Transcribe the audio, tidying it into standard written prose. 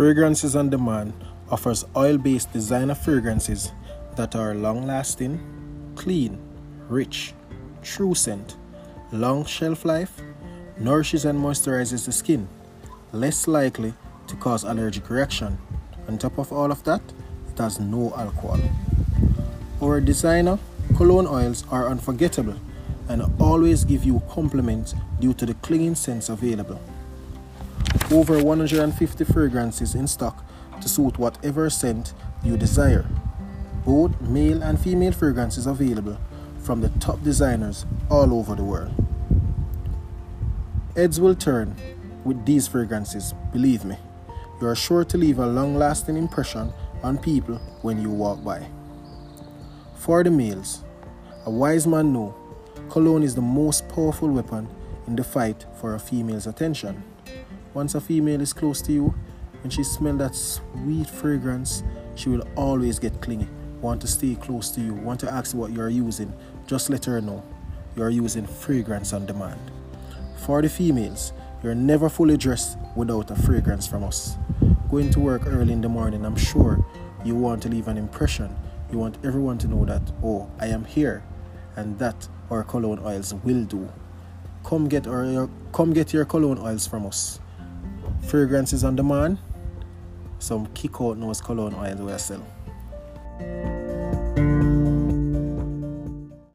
Fragrances on Demand offers oil-based designer fragrances that are long-lasting, clean, rich, true scent, long shelf life, nourishes and moisturizes the skin, less likely to cause allergic reaction. On top of all of that, it has no alcohol. Our designer cologne oils are unforgettable and always give you compliments due to the clinging scents available. Over 150 fragrances in stock to suit whatever scent you desire. Both male and female fragrances available from the top designers all over the world. Heads will turn with these fragrances, believe me. You are sure to leave a long-lasting impression on people when you walk by. For the males, a wise man knows cologne is the most powerful weapon in the fight for a female's attention. Once a female is close to you, when she smells that sweet fragrance, she will always get clingy, want to stay close to you, want to ask what you are using. Just let her know you are using Fragrance on Demand. For the females, you are never fully dressed without a fragrance from us. Going to work early in the morning, I'm sure you want to leave an impression. You want everyone to know that, oh, I am here, and that our cologne oils will do. Come get your cologne oils from us. Fragrances on Demand, some kick out nose cologne oil we sell.